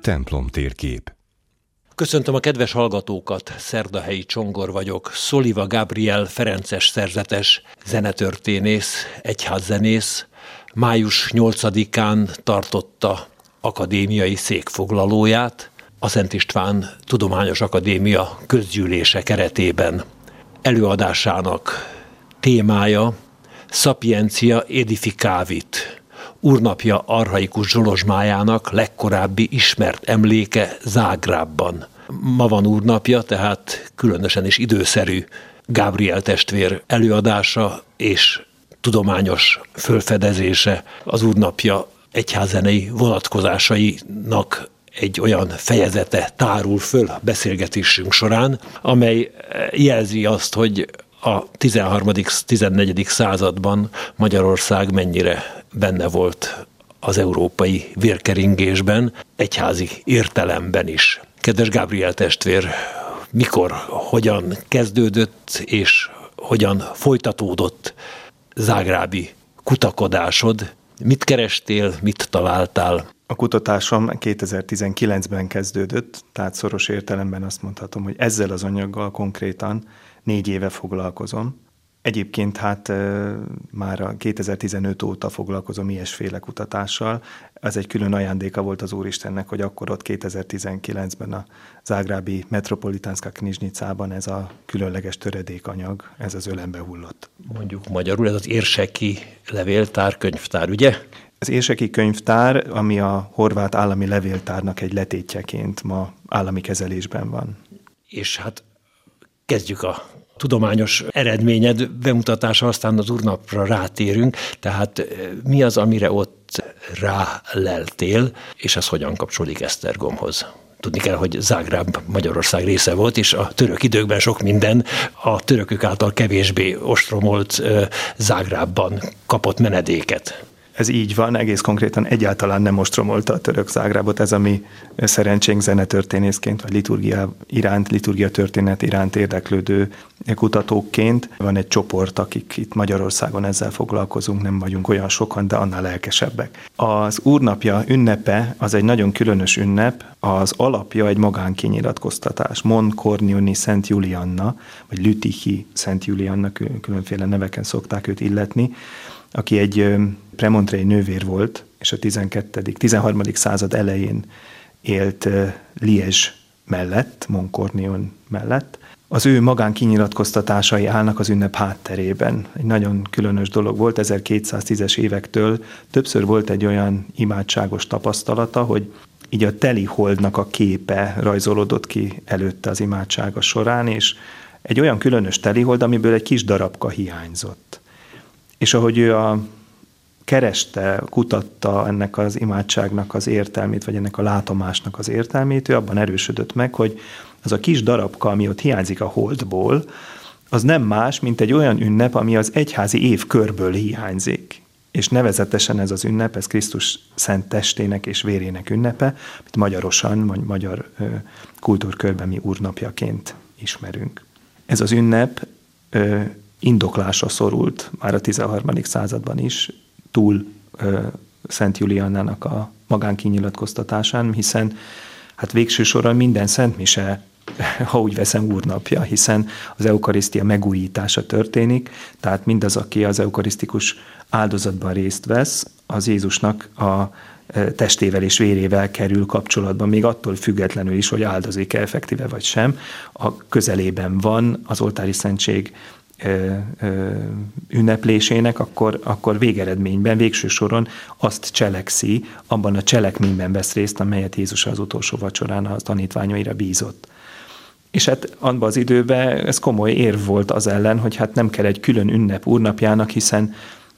Templom térkép. Köszöntöm a kedves hallgatókat, Szerdahelyi Csongor vagyok, Szoliva Gábriel ferences szerzetes, zenetörténész, egyházzenész, május 8-án tartotta akadémiai székfoglalóját a Szent István Tudományos Akadémia közgyűlése keretében. Előadásának témája Sapientia aedificavit, Úrnapja archaikus zsolozsmájának legkorábbi ismert emléke Zágrábban. Ma van Úrnapja, tehát különösen is időszerű Gábriel testvér előadása és tudományos fölfedezése az Úrnapja egyházzenei vonatkozásainak egy olyan fejezete tárul föl beszélgetésünk során, amely jelzi azt, hogy a 13.-14. században Magyarország mennyire benne volt az európai vérkeringésben, egyházi értelemben is. Kedves Gábriel testvér, mikor, hogyan kezdődött és hogyan folytatódott zágrábi kutakodásod? Mit kerestél, mit találtál? A kutatásom 2019-ben kezdődött, tehát szoros értelemben azt mondhatom, hogy ezzel az anyaggal konkrétan 4 éve foglalkozom. Egyébként hát már 2015 óta foglalkozom ilyesféle kutatással. Ez egy külön ajándéka volt az Úristennek, hogy akkor ott 2019-ben a zágrábi Metropolitanska knjižnicában ez a különleges töredékanyag, ez az ölembe hullott. Mondjuk magyarul, ez az érseki levéltár, könyvtár, ugye? Az érseki könyvtár, ami a horvát állami levéltárnak egy letétjeként ma állami kezelésben van. És hát kezdjük a tudományos eredményed bemutatása, aztán az Úrnapra rátérünk, tehát mi az, amire ott ráleltél, és ez hogyan kapcsolódik Esztergomhoz? Tudni kell, hogy Zágráb Magyarország része volt, és a török időkben sok minden a törökök által kevésbé ostromolt Zágrábban kapott menedéket. Ez így van, egész konkrétan egyáltalán nem ostromolta a török Zágrábot, ez a mi szerencsénk zenetörténészként, vagy liturgia történet iránt érdeklődő kutatókként. Van egy csoport, akik itt Magyarországon ezzel foglalkozunk, nem vagyunk olyan sokan, de annál lelkesebbek. Az Úrnapja ünnepe az egy nagyon különös ünnep, az alapja egy magánkinyilatkoztatás. Mont-Cornilloni Szent Julianna, vagy Lüttichi Szent Julianna, különféle neveken szokták őt illetni, aki egy premontrei nővér volt, és a 13. század elején élt Liège mellett, Mont-Cornillon mellett. Az ő magánkinyilatkoztatásai állnak az ünnep hátterében. Egy nagyon különös dolog volt, 1210-es évektől többször volt egy olyan imádságos tapasztalata, hogy így a teli holdnak a képe rajzolódott ki előtte az imádsága során, és egy olyan különös teli hold, amiből egy kis darabka hiányzott. És ahogy ő kereste, kutatta ennek az imádságnak az értelmét, vagy ennek a látomásnak az értelmét, ő abban erősödött meg, hogy az a kis darabka, ami ott hiányzik a holdból, az nem más, mint egy olyan ünnep, ami az egyházi évkörből hiányzik. És nevezetesen ez az ünnep, ez Krisztus szent testének és vérének ünnepe, amit magyarosan, vagy magyar kultúrkörben mi Úrnapjaként ismerünk. Ez az ünnep indoklásra szorult már a 13. században is, túl Szent Juliannának a magánkinyilatkoztatásán, hiszen hát végső soron minden szentmise, ha úgy veszem, Úrnapja, hiszen az eukarisztia megújítása történik, tehát mindaz, aki az eukarisztikus áldozatban részt vesz, az Jézusnak a testével és vérével kerül kapcsolatban, még attól függetlenül is, hogy áldozik-e effektíve vagy sem, a közelében van az oltári szentség ünneplésének, akkor végeredményben, végső soron azt cselekszi, abban a cselekményben vesz részt, amelyet Jézus az utolsó vacsorán a tanítványaira bízott. És hát abban az időben ez komoly érv volt az ellen, hogy hát nem kell egy külön ünnep Úrnapjának,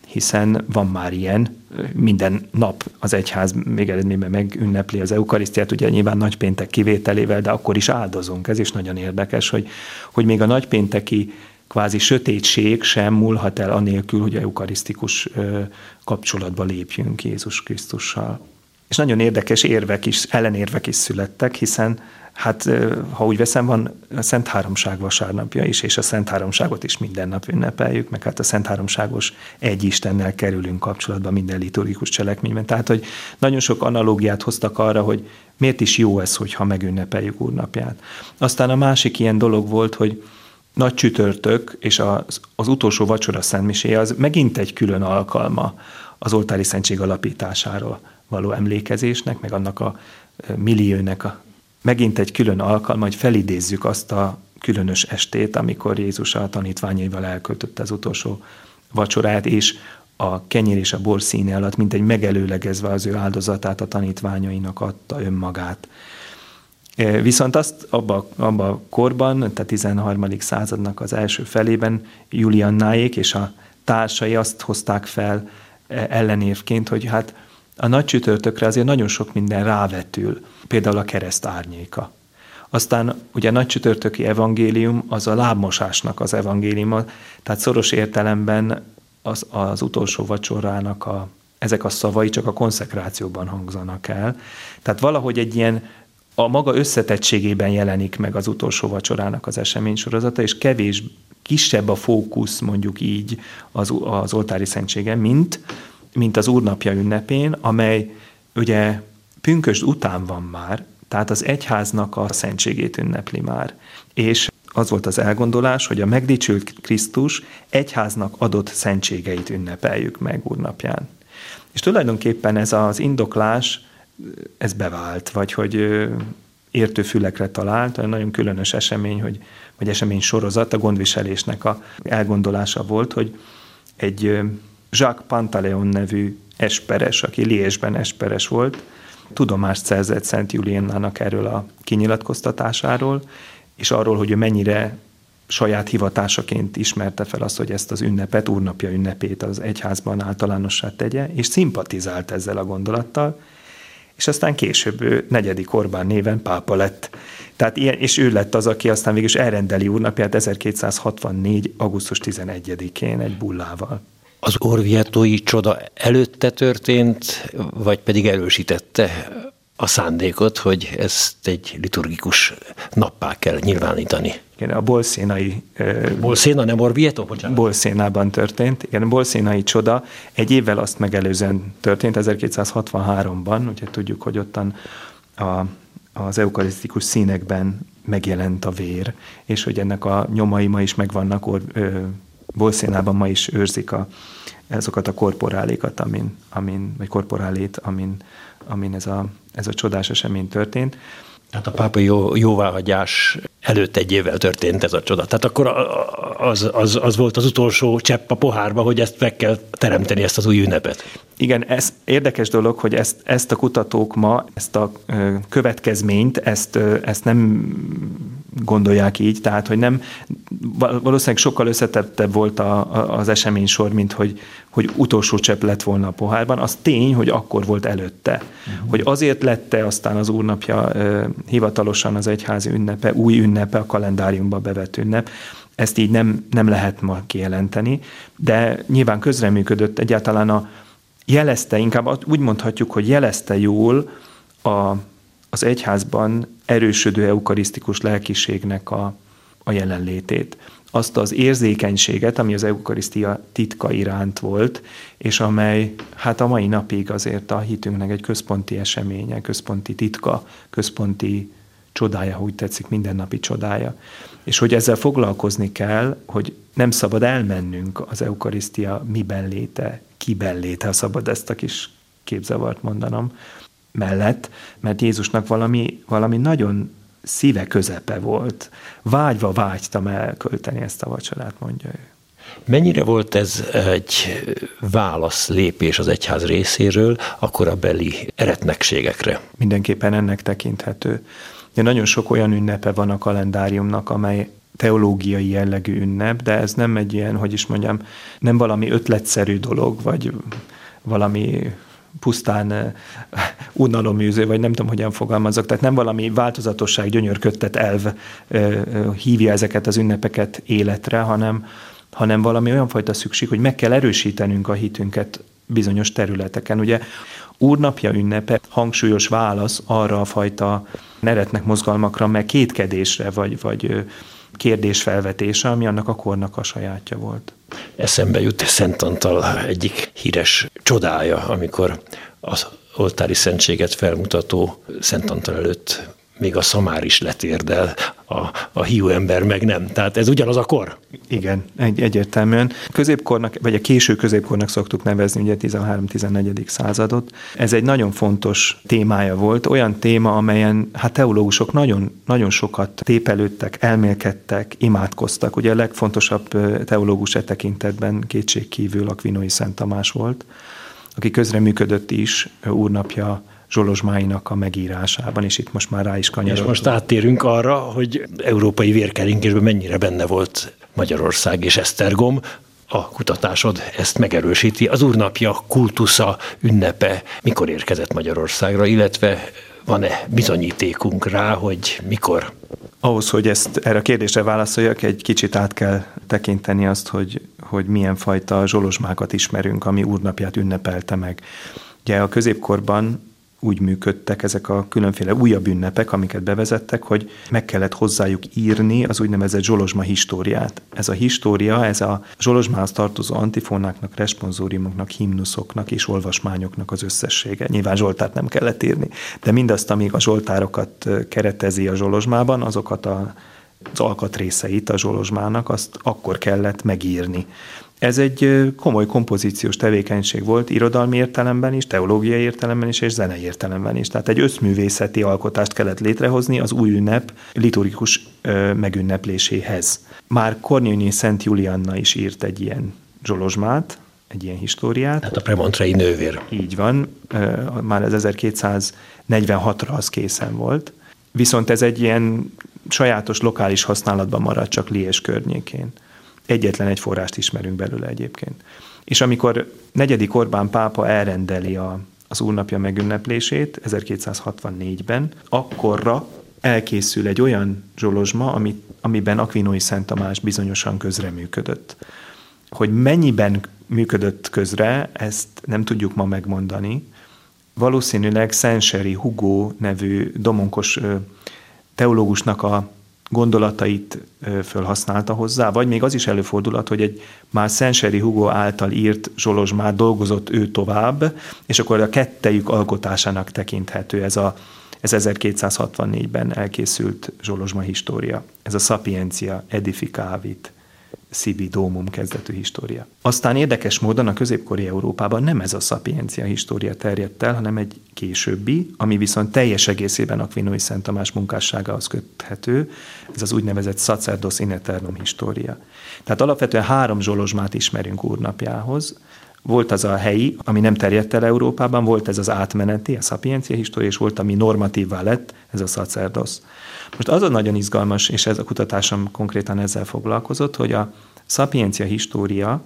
hiszen van már ilyen, minden nap az egyház végeredményben megünnepli az eukarisztiát, ugye nyilván nagypéntek kivételével, de akkor is áldozunk. Ez is nagyon érdekes, hogy még a nagypénteki kvázi sötétség sem múlhat el anélkül, hogy eukarisztikus kapcsolatba lépjünk Jézus Krisztussal. És nagyon érdekes ellenérvek is születtek, hiszen Hát, ha úgy veszem, van a Szent Háromság vasárnapja is, és a Szent Háromságot is minden nap ünnepeljük, meg hát a Szent Háromságos egy Istennel kerülünk kapcsolatba minden liturgikus cselekményben. Tehát, hogy nagyon sok analógiát hoztak arra, hogy miért is jó ez, hogyha megünnepeljük Úrnapját. Aztán a másik ilyen dolog volt, hogy Nagy csütörtök és az utolsó vacsora szentmiséje az megint egy külön alkalma az oltári szentség alapításáról való emlékezésnek, meg annak a milliónek megint egy külön alkalma, hogy felidézzük azt a különös estét, amikor Jézus a tanítványaival elköltötte az utolsó vacsorát, és a kenyér és a bor színe alatt, mint egy megelőlegezve az ő áldozatát a tanítványainak adta önmagát. Viszont azt abba a korban, tehát 13. századnak az első felében Juliannáék és a társai azt hozták fel ellenérvként, hogy hát a nagy csütörtökre azért nagyon sok minden rávetül, például a kereszt árnyéka. Aztán ugye a nagy csütörtöki evangélium az a lábmosásnak az evangéliuma, tehát szoros értelemben az utolsó vacsorának ezek a szavai csak a konszekrációban hangzanak el. Tehát valahogy egy ilyen a maga összetettségében jelenik meg az utolsó vacsorának az eseménysorozata, és kisebb a fókusz mondjuk így az oltári szentségen, mint az Úrnapja ünnepén, amely ugye pünkösd után van már, tehát az egyháznak a szentségét ünnepli már. És az volt az elgondolás, hogy a megdicsült Krisztus egyháznak adott szentségeit ünnepeljük meg Úrnapján. És tulajdonképpen ez az indoklás, ez bevált, vagy hogy értő fülekre talált, egy nagyon különös esemény, vagy esemény sorozat, a gondviselésnek a elgondolása volt, hogy egy Jacques Pantaleon nevű esperes, aki Liésben esperes volt, tudomást szerzett Szent Juliannának erről a kinyilatkoztatásáról, és arról, hogy ő mennyire saját hivatásaként ismerte fel azt, hogy ezt az ünnepet, Úrnapja ünnepét az egyházban általánossá tegye, és szimpatizált ezzel a gondolattal, és aztán később ő negyedik Orbán néven pápa lett. Tehát ilyen, és ő lett az, aki aztán végül is elrendeli Úrnapját 1264. augusztus 11-én egy bullával. Az orvietói csoda előtte történt, vagy pedig erősítette a szándékot, hogy ezt egy liturgikus nappá kell nyilvánítani? Igen, a bolszénai... Bolszéna, nem Orvieto? Bocsánat. Bolszénában történt. Igen, a bolszénai csoda egy évvel azt megelőzően történt, 1263-ban, ugye tudjuk, hogy ottan az eukarisztikus színekben megjelent a vér, és hogy ennek a nyomai ma is megvannak, Bolszénában ma is őrzik azokat a korporálékat, vagy korporálét, amin ez a csodás esemény történt. Tehát a pápai jóváhagyás előtt egy évvel történt ez a csoda. Tehát akkor az volt az utolsó csepp a pohárba, hogy ezt meg kell teremteni, ezt az új ünnepet. Igen, ez érdekes dolog, hogy ezt a kutatók ma, ezt a következményt, ezt nem gondolják így, tehát hogy nem, valószínűleg sokkal összetettebb volt az eseménysor, mint hogy utolsó csepp lett volna a pohárban. Az tény, hogy akkor volt előtte. Hogy azért lette aztán az Úrnapja hivatalosan az egyházi ünnepe, új ünnepe, a kalendáriumba bevett ünnep. Ezt így nem lehet ma kijelenteni, de nyilván közreműködött, egyáltalán jelezte, inkább úgy mondhatjuk, hogy jelezte jól az egyházban erősödő eukarisztikus lelkiségnek a jelenlétét. Azt az érzékenységet, ami az eukarisztia titka iránt volt, és amely hát a mai napig azért a hitünknek egy központi eseménye, központi titka, központi csodája, ha úgy tetszik, mindennapi csodája. És hogy ezzel foglalkozni kell, hogy nem szabad elmennünk az eukarisztia miben léte, kiben léte, ha szabad ezt a kis képzavart mondanom, mellett, mert Jézusnak valami nagyon szíve közepe volt. Vágyva vágytam elkölteni ezt a vacsorát, mondja ő. Mennyire volt ez egy válaszlépés az egyház részéről a korabeli eretnekségekre? Mindenképpen ennek tekinthető. De nagyon sok olyan ünnepe van a kalendáriumnak, amely teológiai jellegű ünnep, de ez nem egy ilyen, hogy is mondjam, nem valami ötletszerű dolog, vagy valami pusztán unaloműző, vagy nem tudom, hogyan fogalmazok. Tehát nem valami változatosság, gyönyörködtet elv hívja ezeket az ünnepeket életre, hanem valami olyan fajta szükség, hogy meg kell erősítenünk a hitünket bizonyos területeken. Ugye Úrnapja ünnepe hangsúlyos válasz arra a fajta neretnek mozgalmakra, meg kétkedésre, vagy kérdésfelvetése, ami annak a kornak a sajátja volt. Eszembe jut Szent Antal egyik híres csodája, amikor az oltári szentséget felmutató Szent Antal előtt még a szamár is letérdel, a hiú ember meg nem. Tehát ez ugyanaz a kor? Igen, egyértelműen. Középkornak, vagy a késő középkornak szoktuk nevezni, ugye 13-14. Századot. Ez egy nagyon fontos témája volt, olyan téma, amelyen teológusok nagyon, nagyon sokat tépelődtek, elmélkedtek, imádkoztak. Ugye a legfontosabb teológus e tekintetben kétségkívül Aquinói Szent Tamás volt, aki közreműködött is Úrnapja zsolozsmáinak a megírásában, és itt most már rá is kanyarodunk. És most áttérünk arra, hogy európai vérkeringésben mennyire benne volt Magyarország és Esztergom. A kutatásod ezt megerősíti. Az Úrnapja kultusza, ünnepe mikor érkezett Magyarországra, illetve van-e bizonyítékunk rá, hogy mikor? Ahhoz, hogy erre a kérdésre válaszoljak, egy kicsit át kell tekinteni azt, hogy milyen fajta zsolozsmákat ismerünk, ami Úrnapját ünnepelte meg. Ugye a középkorban úgy működtek ezek a különféle újabb ünnepek, amiket bevezettek, hogy meg kellett hozzájuk írni az úgynevezett zsolozsma históriát. Ez a história, ez a zsolozsmához tartozó antifonáknak, responzóriumoknak, himnuszoknak és olvasmányoknak az összessége. Nyilván zsoltárt nem kellett írni, de mindazt, amíg a zsoltárokat keretezi a zsolozsmában, azokat az alkatrészeit a zsolozsmának, azt akkor kellett megírni. Ez egy komoly kompozíciós tevékenység volt, irodalmi értelemben is, teológiai értelemben is, és zenei értelemben is. Tehát egy összművészeti alkotást kellett létrehozni az új ünnep liturgikus megünnepléséhez. Már Aquinói Szent Julianna is írt egy ilyen zsolozsmát, egy ilyen históriát. Hát a premontrei nővér. Így van, már ez 1246-ra az készen volt. Viszont ez egy ilyen sajátos lokális használatban maradt csak Liés környékén. Egyetlen egy forrást ismerünk belőle egyébként. És amikor IV. Orbán pápa elrendeli az Úrnapja megünneplését 1264-ben, akkorra elkészül egy olyan zsolozsma, amiben Aquinói Szent Tamás bizonyosan közreműködött. Hogy mennyiben működött közre, ezt nem tudjuk ma megmondani. Valószínűleg Saint-Chéry Hugo nevű domonkos teológusnak a gondolatait fölhasználta hozzá, vagy még az is előfordulhat, hogy egy már Saint-Chéry Hugo által írt zsolozsmát dolgozott ő tovább, és akkor a kettejük alkotásának tekinthető ez 1264-ben elkészült zsolozsma história. Ez a Sapientia aedificavit sibi domum kezdetű história. Aztán érdekes módon a középkori Európában nem ez a Sapiencia história terjedt el, hanem egy későbbi, ami viszont teljes egészében Aquinói Szent Tamás munkásságához köthető, ez az úgynevezett sacerdos in eternum história. Tehát alapvetően három zsolozsmát ismerünk Úrnapjához. Volt az a helyi, ami nem terjedt el Európában, volt ez az átmeneti, a Sapiencia história, és volt, ami normatívvá lett, ez a sacerdos. Most az a nagyon izgalmas, és ez a kutatásom konkrétan ezzel foglalkozott, hogy a Sapiencia história,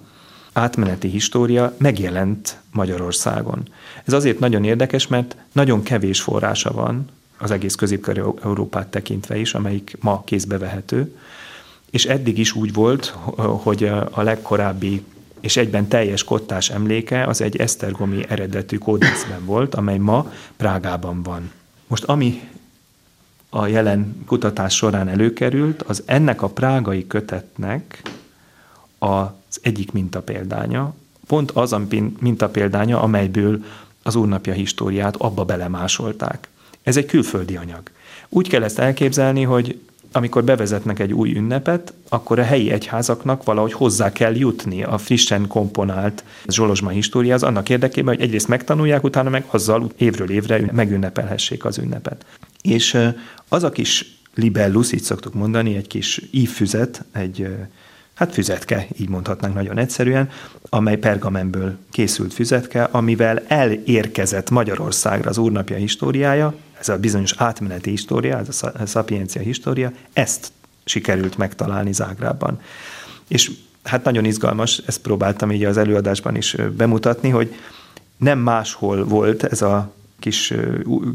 átmeneti história megjelent Magyarországon. Ez azért nagyon érdekes, mert nagyon kevés forrása van, az egész középkori Európát tekintve is, amelyik ma kézbe vehető, és eddig is úgy volt, hogy a legkorábbi és egyben teljes kottás emléke az egy esztergomi eredetű kódexben volt, amely ma Prágában van. Most ami a jelen kutatás során előkerült, az ennek a prágai kötetnek az egyik mintapéldánya, pont az a mintapéldánya, amelyből az Úrnapja históriát abba belemásolták. Ez egy külföldi anyag. Úgy kell ezt elképzelni, hogy amikor bevezetnek egy új ünnepet, akkor a helyi egyházaknak valahogy hozzá kell jutni a frissen komponált zsolozsma históriához, annak érdekében, hogy egyrészt megtanulják, utána meg azzal évről évre megünnepelhessék az ünnepet. És az a kis libellus, így szoktuk mondani, egy kis ívfüzet, egy füzetke, így mondhatnánk nagyon egyszerűen, amely pergamenből készült füzetke, amivel elérkezett Magyarországra az Úrnapja históriája, ez a bizonyos átmeneti história, ez a Sapiencia história, ezt sikerült megtalálni Zágrában. És nagyon izgalmas, ezt próbáltam így az előadásban is bemutatni, hogy nem máshol volt ez a kis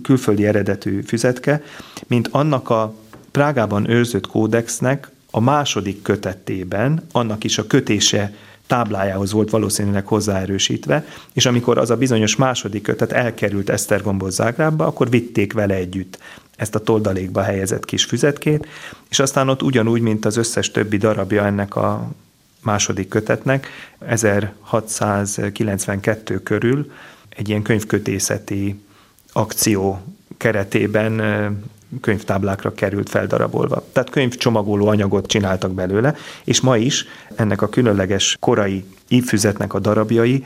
külföldi eredetű füzetke, mint annak a Prágában őrzött kódexnek a második kötetében, annak is a kötése táblájához volt valószínűleg hozzáerősítve, és amikor az a bizonyos második kötet elkerült Esztergomból Zágrábba, akkor vitték vele együtt ezt a toldalékba helyezett kis füzetkét, és aztán ott ugyanúgy, mint az összes többi darabja ennek a második kötetnek, 1692 körül egy ilyen könyvkötészeti akció keretében könyvtáblákra került feldarabolva. Tehát könyvcsomagoló anyagot csináltak belőle, és ma is ennek a különleges korai ívfüzetnek a darabjai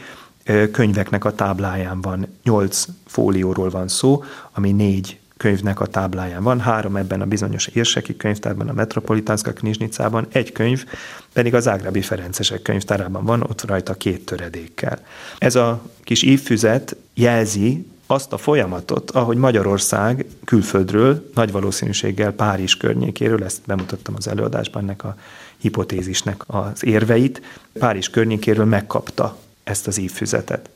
könyveknek a tábláján van. 8 fólióról van szó, ami 4 könyvnek a tábláján van, 3 ebben a bizonyos érseki könyvtárban, a Metropolitanska knjižnicában, egy könyv pedig a zágrábi ferencesek könyvtárában van, ott rajta 2 töredékkel. Ez a kis ívfüzet jelzi azt a folyamatot, ahogy Magyarország külföldről, nagy valószínűséggel Párizs környékéről, ezt bemutattam az előadásban ennek a hipotézisnek az érveit, Párizs környékéről megkapta ezt az ívfüzetet.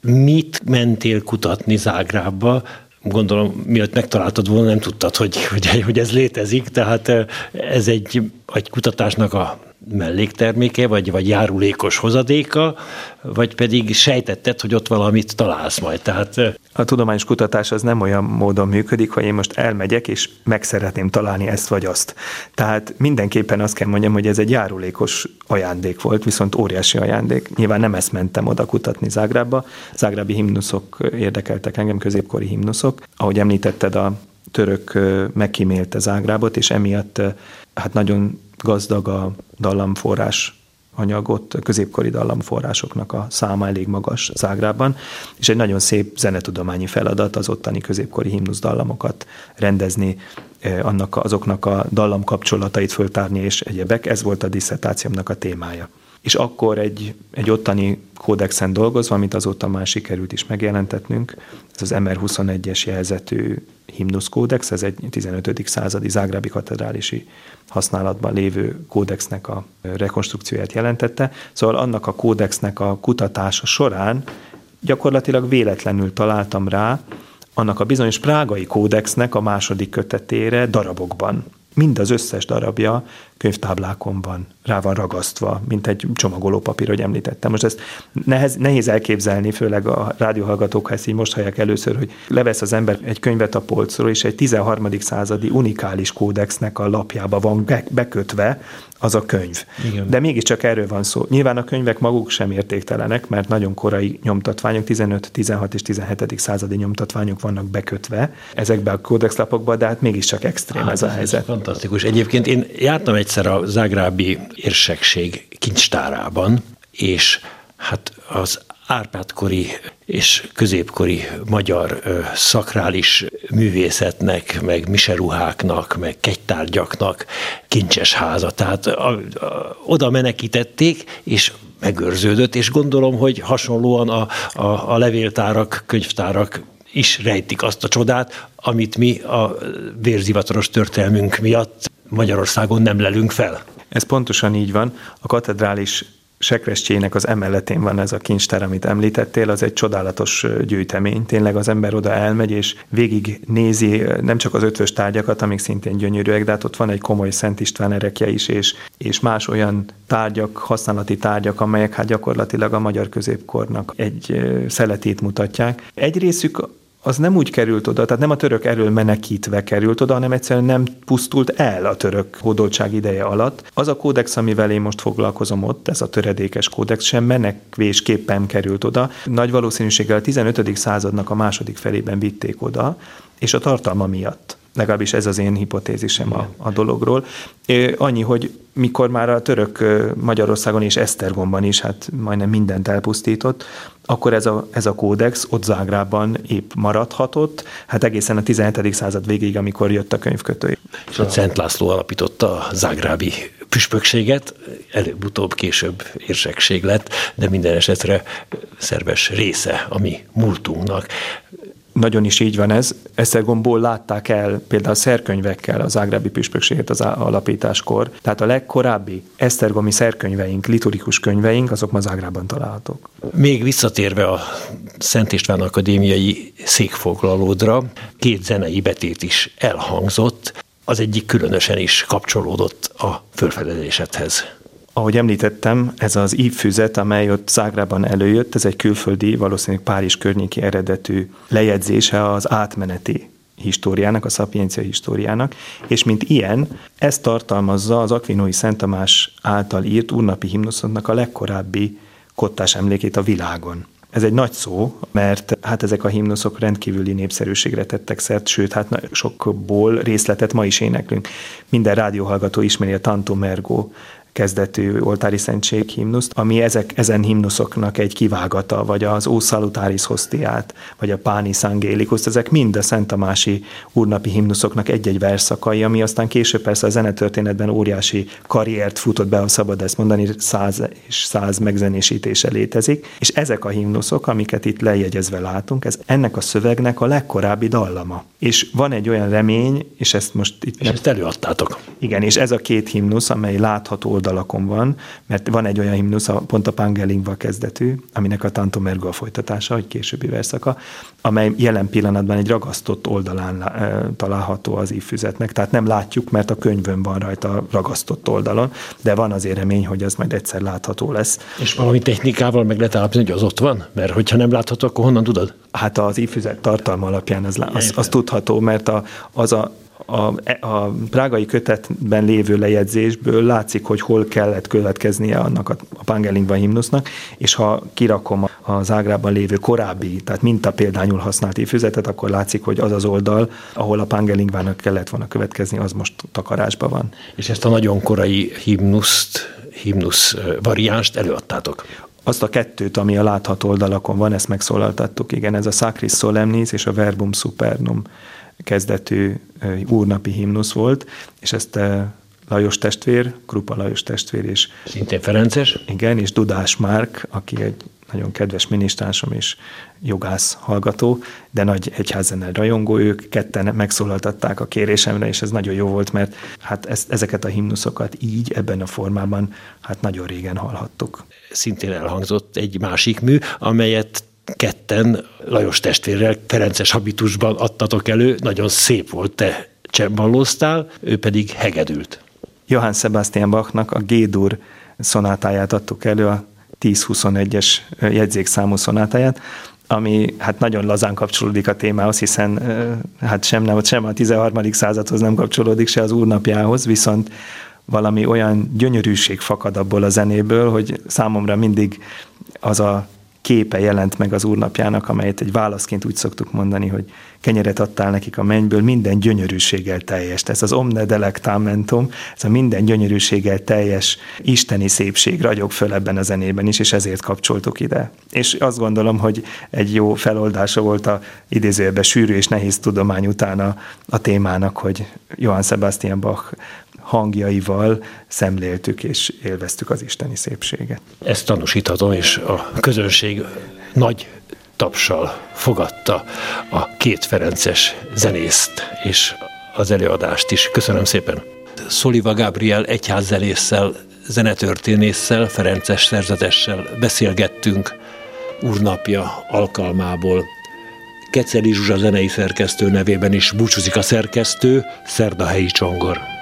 Mit mentél kutatni Zágrábba? Gondolom, mielőtt megtaláltad volna, nem tudtad, hogy ez létezik, tehát ez egy kutatásnak a mellékterméke, vagy járulékos hozadéka, vagy pedig sejtetted, hogy ott valamit találsz majd. Tehát a tudományos kutatás az nem olyan módon működik, hogy én most elmegyek, és meg szeretném találni ezt vagy azt. Tehát mindenképpen azt kell mondjam, hogy ez egy járulékos ajándék volt, viszont óriási ajándék. Nyilván nem ezt mentem oda kutatni Zágrábba. Zágrábi himnuszok érdekeltek engem, középkori himnuszok. Ahogy említetted, a török megkímélte Zágrábot, és emiatt hát nagyon gazdag a dallamforrás anyagot, középkori dallamforrásoknak a száma elég magas Zágrában, és egy nagyon szép zenetudományi feladat az ottani középkori himnusz dallamokat rendezni, azoknak a dallam kapcsolatait föltárni és egyebek. Ez volt a disszertációmnak a témája. És akkor egy ottani kódexen dolgozva, amit azóta már sikerült is megjelentetnünk, ez az MR21-es jelzetű himnuszkódex, ez egy 15. századi zágrábi katedrálisi használatban lévő kódexnek a rekonstrukcióját jelentette. Szóval annak a kódexnek a kutatása során gyakorlatilag véletlenül találtam rá annak a bizonyos prágai kódexnek a második kötetére darabokban. Mind az összes darabja könyvtáblákon van, rá van ragasztva, mint egy csomagolópapír, hogy említettem. Most ezt nehéz elképzelni, főleg a rádióhallgatók, ha ezt így most hallják először, hogy levesz az ember egy könyvet a polcról, és egy 13. századi unikális kódexnek a lapjába van bekötve az a könyv. Igen. De mégiscsak erről van szó. Nyilván a könyvek maguk sem értéktelenek, mert nagyon korai nyomtatványok, 15, 16 és 17. századi nyomtatványok vannak bekötve ezekbe a kódexlapokba, de hát mégiscsak extrém ez a helyzet. Fantasztikus. Egyébként én jártam egyszer a zágrábi érsekség kincstárában, és hát az Árpád-kori és középkori magyar szakrális művészetnek, meg miseruháknak, meg kegytárgyaknak kincses háza. Tehát oda menekítették, és megőrződött, és gondolom, hogy hasonlóan a levéltárak, könyvtárak is rejtik azt a csodát, amit mi a vérzivataros történelmünk miatt Magyarországon nem lelünk fel. Ez pontosan így van. A katedrális sekrestyének az emeletén van ez a kincstár, amit említettél, az egy csodálatos gyűjtemény. Tényleg az ember oda elmegy, és végig nézi nem csak az ötvös tárgyakat, amik szintén gyönyörűek, de hát ott van egy komoly Szent István erekje is, és más olyan tárgyak, használati tárgyak, amelyek hát gyakorlatilag a magyar középkornak egy szeletét mutatják. Egy részük az nem úgy került oda, tehát nem a török elől menekítve került oda, hanem egyszerűen nem pusztult el a török hódoltság ideje alatt. Az a kódex, amivel én most foglalkozom ott, ez a töredékes kódex, sem menekvésképpen került oda. Nagy valószínűséggel a 15. századnak a második felében vitték oda, és a tartalma miatt. Legalábbis ez az én hipotézisem a dologról. Annyi, hogy mikor már a török Magyarországon és Esztergomban is hát majdnem mindent elpusztított, akkor ez a kódex ott Zágrában épp maradhatott, hát egészen a 17. század végéig, amikor jött a könyvkötő. És ott Szent László alapította a zágrábi püspökséget, előbb-utóbb később érsekség lett, de minden esetre szerves része a mi múltunknak. Nagyon is így van ez. Esztergomból látták el például szerkönyvekkel az zágrábi püspökséget az alapításkor. Tehát a legkorábbi esztergomi szerkönyveink, liturgikus könyveink, azok ma Zágrában találhatók. Még visszatérve a Szent István akadémiai székfoglalódra, 2 zenei betét is elhangzott, az egyik különösen is kapcsolódott a fölfedezésedhez. Ahogy említettem, ez az ívfüzet, amely ott Zágrában előjött, ez egy külföldi, valószínűleg Párizs környéki eredetű lejegyzése az átmeneti históriának, a szapiencia históriának, és mint ilyen, ez tartalmazza az Aquinói Szent Tamás által írt úrnapi himnusznak a legkorábbi kottás emlékét a világon. Ez egy nagy szó, mert hát ezek a himnuszok rendkívüli népszerűségre tettek szert, sőt, hát sokból részletet ma is éneklünk. Minden rádióhallgató ismeri a Tanto Mergo kezdetű oltári szentség himnuszt, ami ezen himnuszoknak egy kivágata, vagy az O Salutaris Hostiát, vagy a Panis Angelicust, ezek mind a Szent Tamási úrnapi himnuszoknak egy-egy verszakai, ami aztán később persze a zenetörténetben óriási karriert futott be, ha szabad ezt mondani, 100 és 100 megzenésítése létezik, és ezek a himnuszok, amiket itt lejegyezve látunk, ez ennek a szövegnek a legkorábbi dallama. És van egy olyan remény, és ezt most itt... És ezt előadtátok. Igen, és ez a két himnusz, amely látható dalakon van, mert van egy olyan himnusz, pont a Pange lingua kezdetű, aminek a Tanto Mergo a folytatása, hogy későbbi verszaka, amely jelen pillanatban egy ragasztott oldalán található az ívfüzetnek, tehát nem látjuk, mert a könyvön van rajta ragasztott oldalon, de van azért remény, hogy az majd egyszer látható lesz. És valami technikával meg lehet állapítani, hogy az ott van? Mert hogyha nem látható, akkor honnan tudod? Hát az ívfüzet tartalma alapján az tudható, mert a prágai kötetben lévő lejegyzésből látszik, hogy hol kellett következnie annak a Pange lingua himnusznak, és ha kirakom a Zágrában lévő korábbi, tehát mintapéldányul használt ívfüzetet, akkor látszik, hogy az az oldal, ahol a Pange lingvának kellett volna következni, az most takarásban van. És ezt a nagyon korai himnusz variánst előadtátok? Azt a kettőt, ami a látható oldalakon van, ezt megszólaltattuk, igen, ez a Sacris Solemnis és a Verbum Supernum kezdetű úrnapi himnusz volt, és ezt Lajos testvér, Krupa Lajos testvér és... Szintén ferences. Igen, és Dudás Márk, aki egy nagyon kedves minisztársam és jogász hallgató, de nagy egyházzenei rajongó, ők ketten megszólaltatták a kérésemre, és ez nagyon jó volt, mert hát ezeket a himnuszokat így, ebben a formában hát nagyon régen hallhattuk. Szintén elhangzott egy másik mű, amelyet ketten Lajos testvérrel ferences habitusban adtatok elő, nagyon szép volt, te csembalóztál, ő pedig hegedült. Johann Sebastian Bachnak a G-dur szonátáját adtuk elő, a 10-21-es jegyzékszámú szonátáját, ami hát nagyon lazán kapcsolódik a témához, hiszen hát sem a 13. századhoz nem kapcsolódik, se az úrnapjához, viszont valami olyan gyönyörűség fakad abból a zenéből, hogy számomra mindig az a képe jelent meg az úrnapjának, amelyet egy válaszként úgy szoktuk mondani, hogy kenyeret adtál nekik a mennyből, minden gyönyörűséggel teljes. Ez az omne delectamentum, ez a minden gyönyörűséggel teljes isteni szépség ragyog föl ebben a zenében is, és ezért kapcsoltuk ide. És azt gondolom, hogy egy jó feloldása volt a idézőjelben sűrű és nehéz tudomány utána a témának, hogy Johann Sebastian Bach hangjaival szemléltük és élveztük az isteni szépséget. Ezt tanúsíthatom, és a közönség nagy tapssal fogadta a két ferences zenészt és az előadást is. Köszönöm szépen! Szoliva Gábriel egyházzenésszel, zenetörténésszel, ferences szerzetessel beszélgettünk úrnapja alkalmából. Keceli Zsuzsa zenei szerkesztő nevében is búcsúzik a szerkesztő, Szerdahelyi Csongor.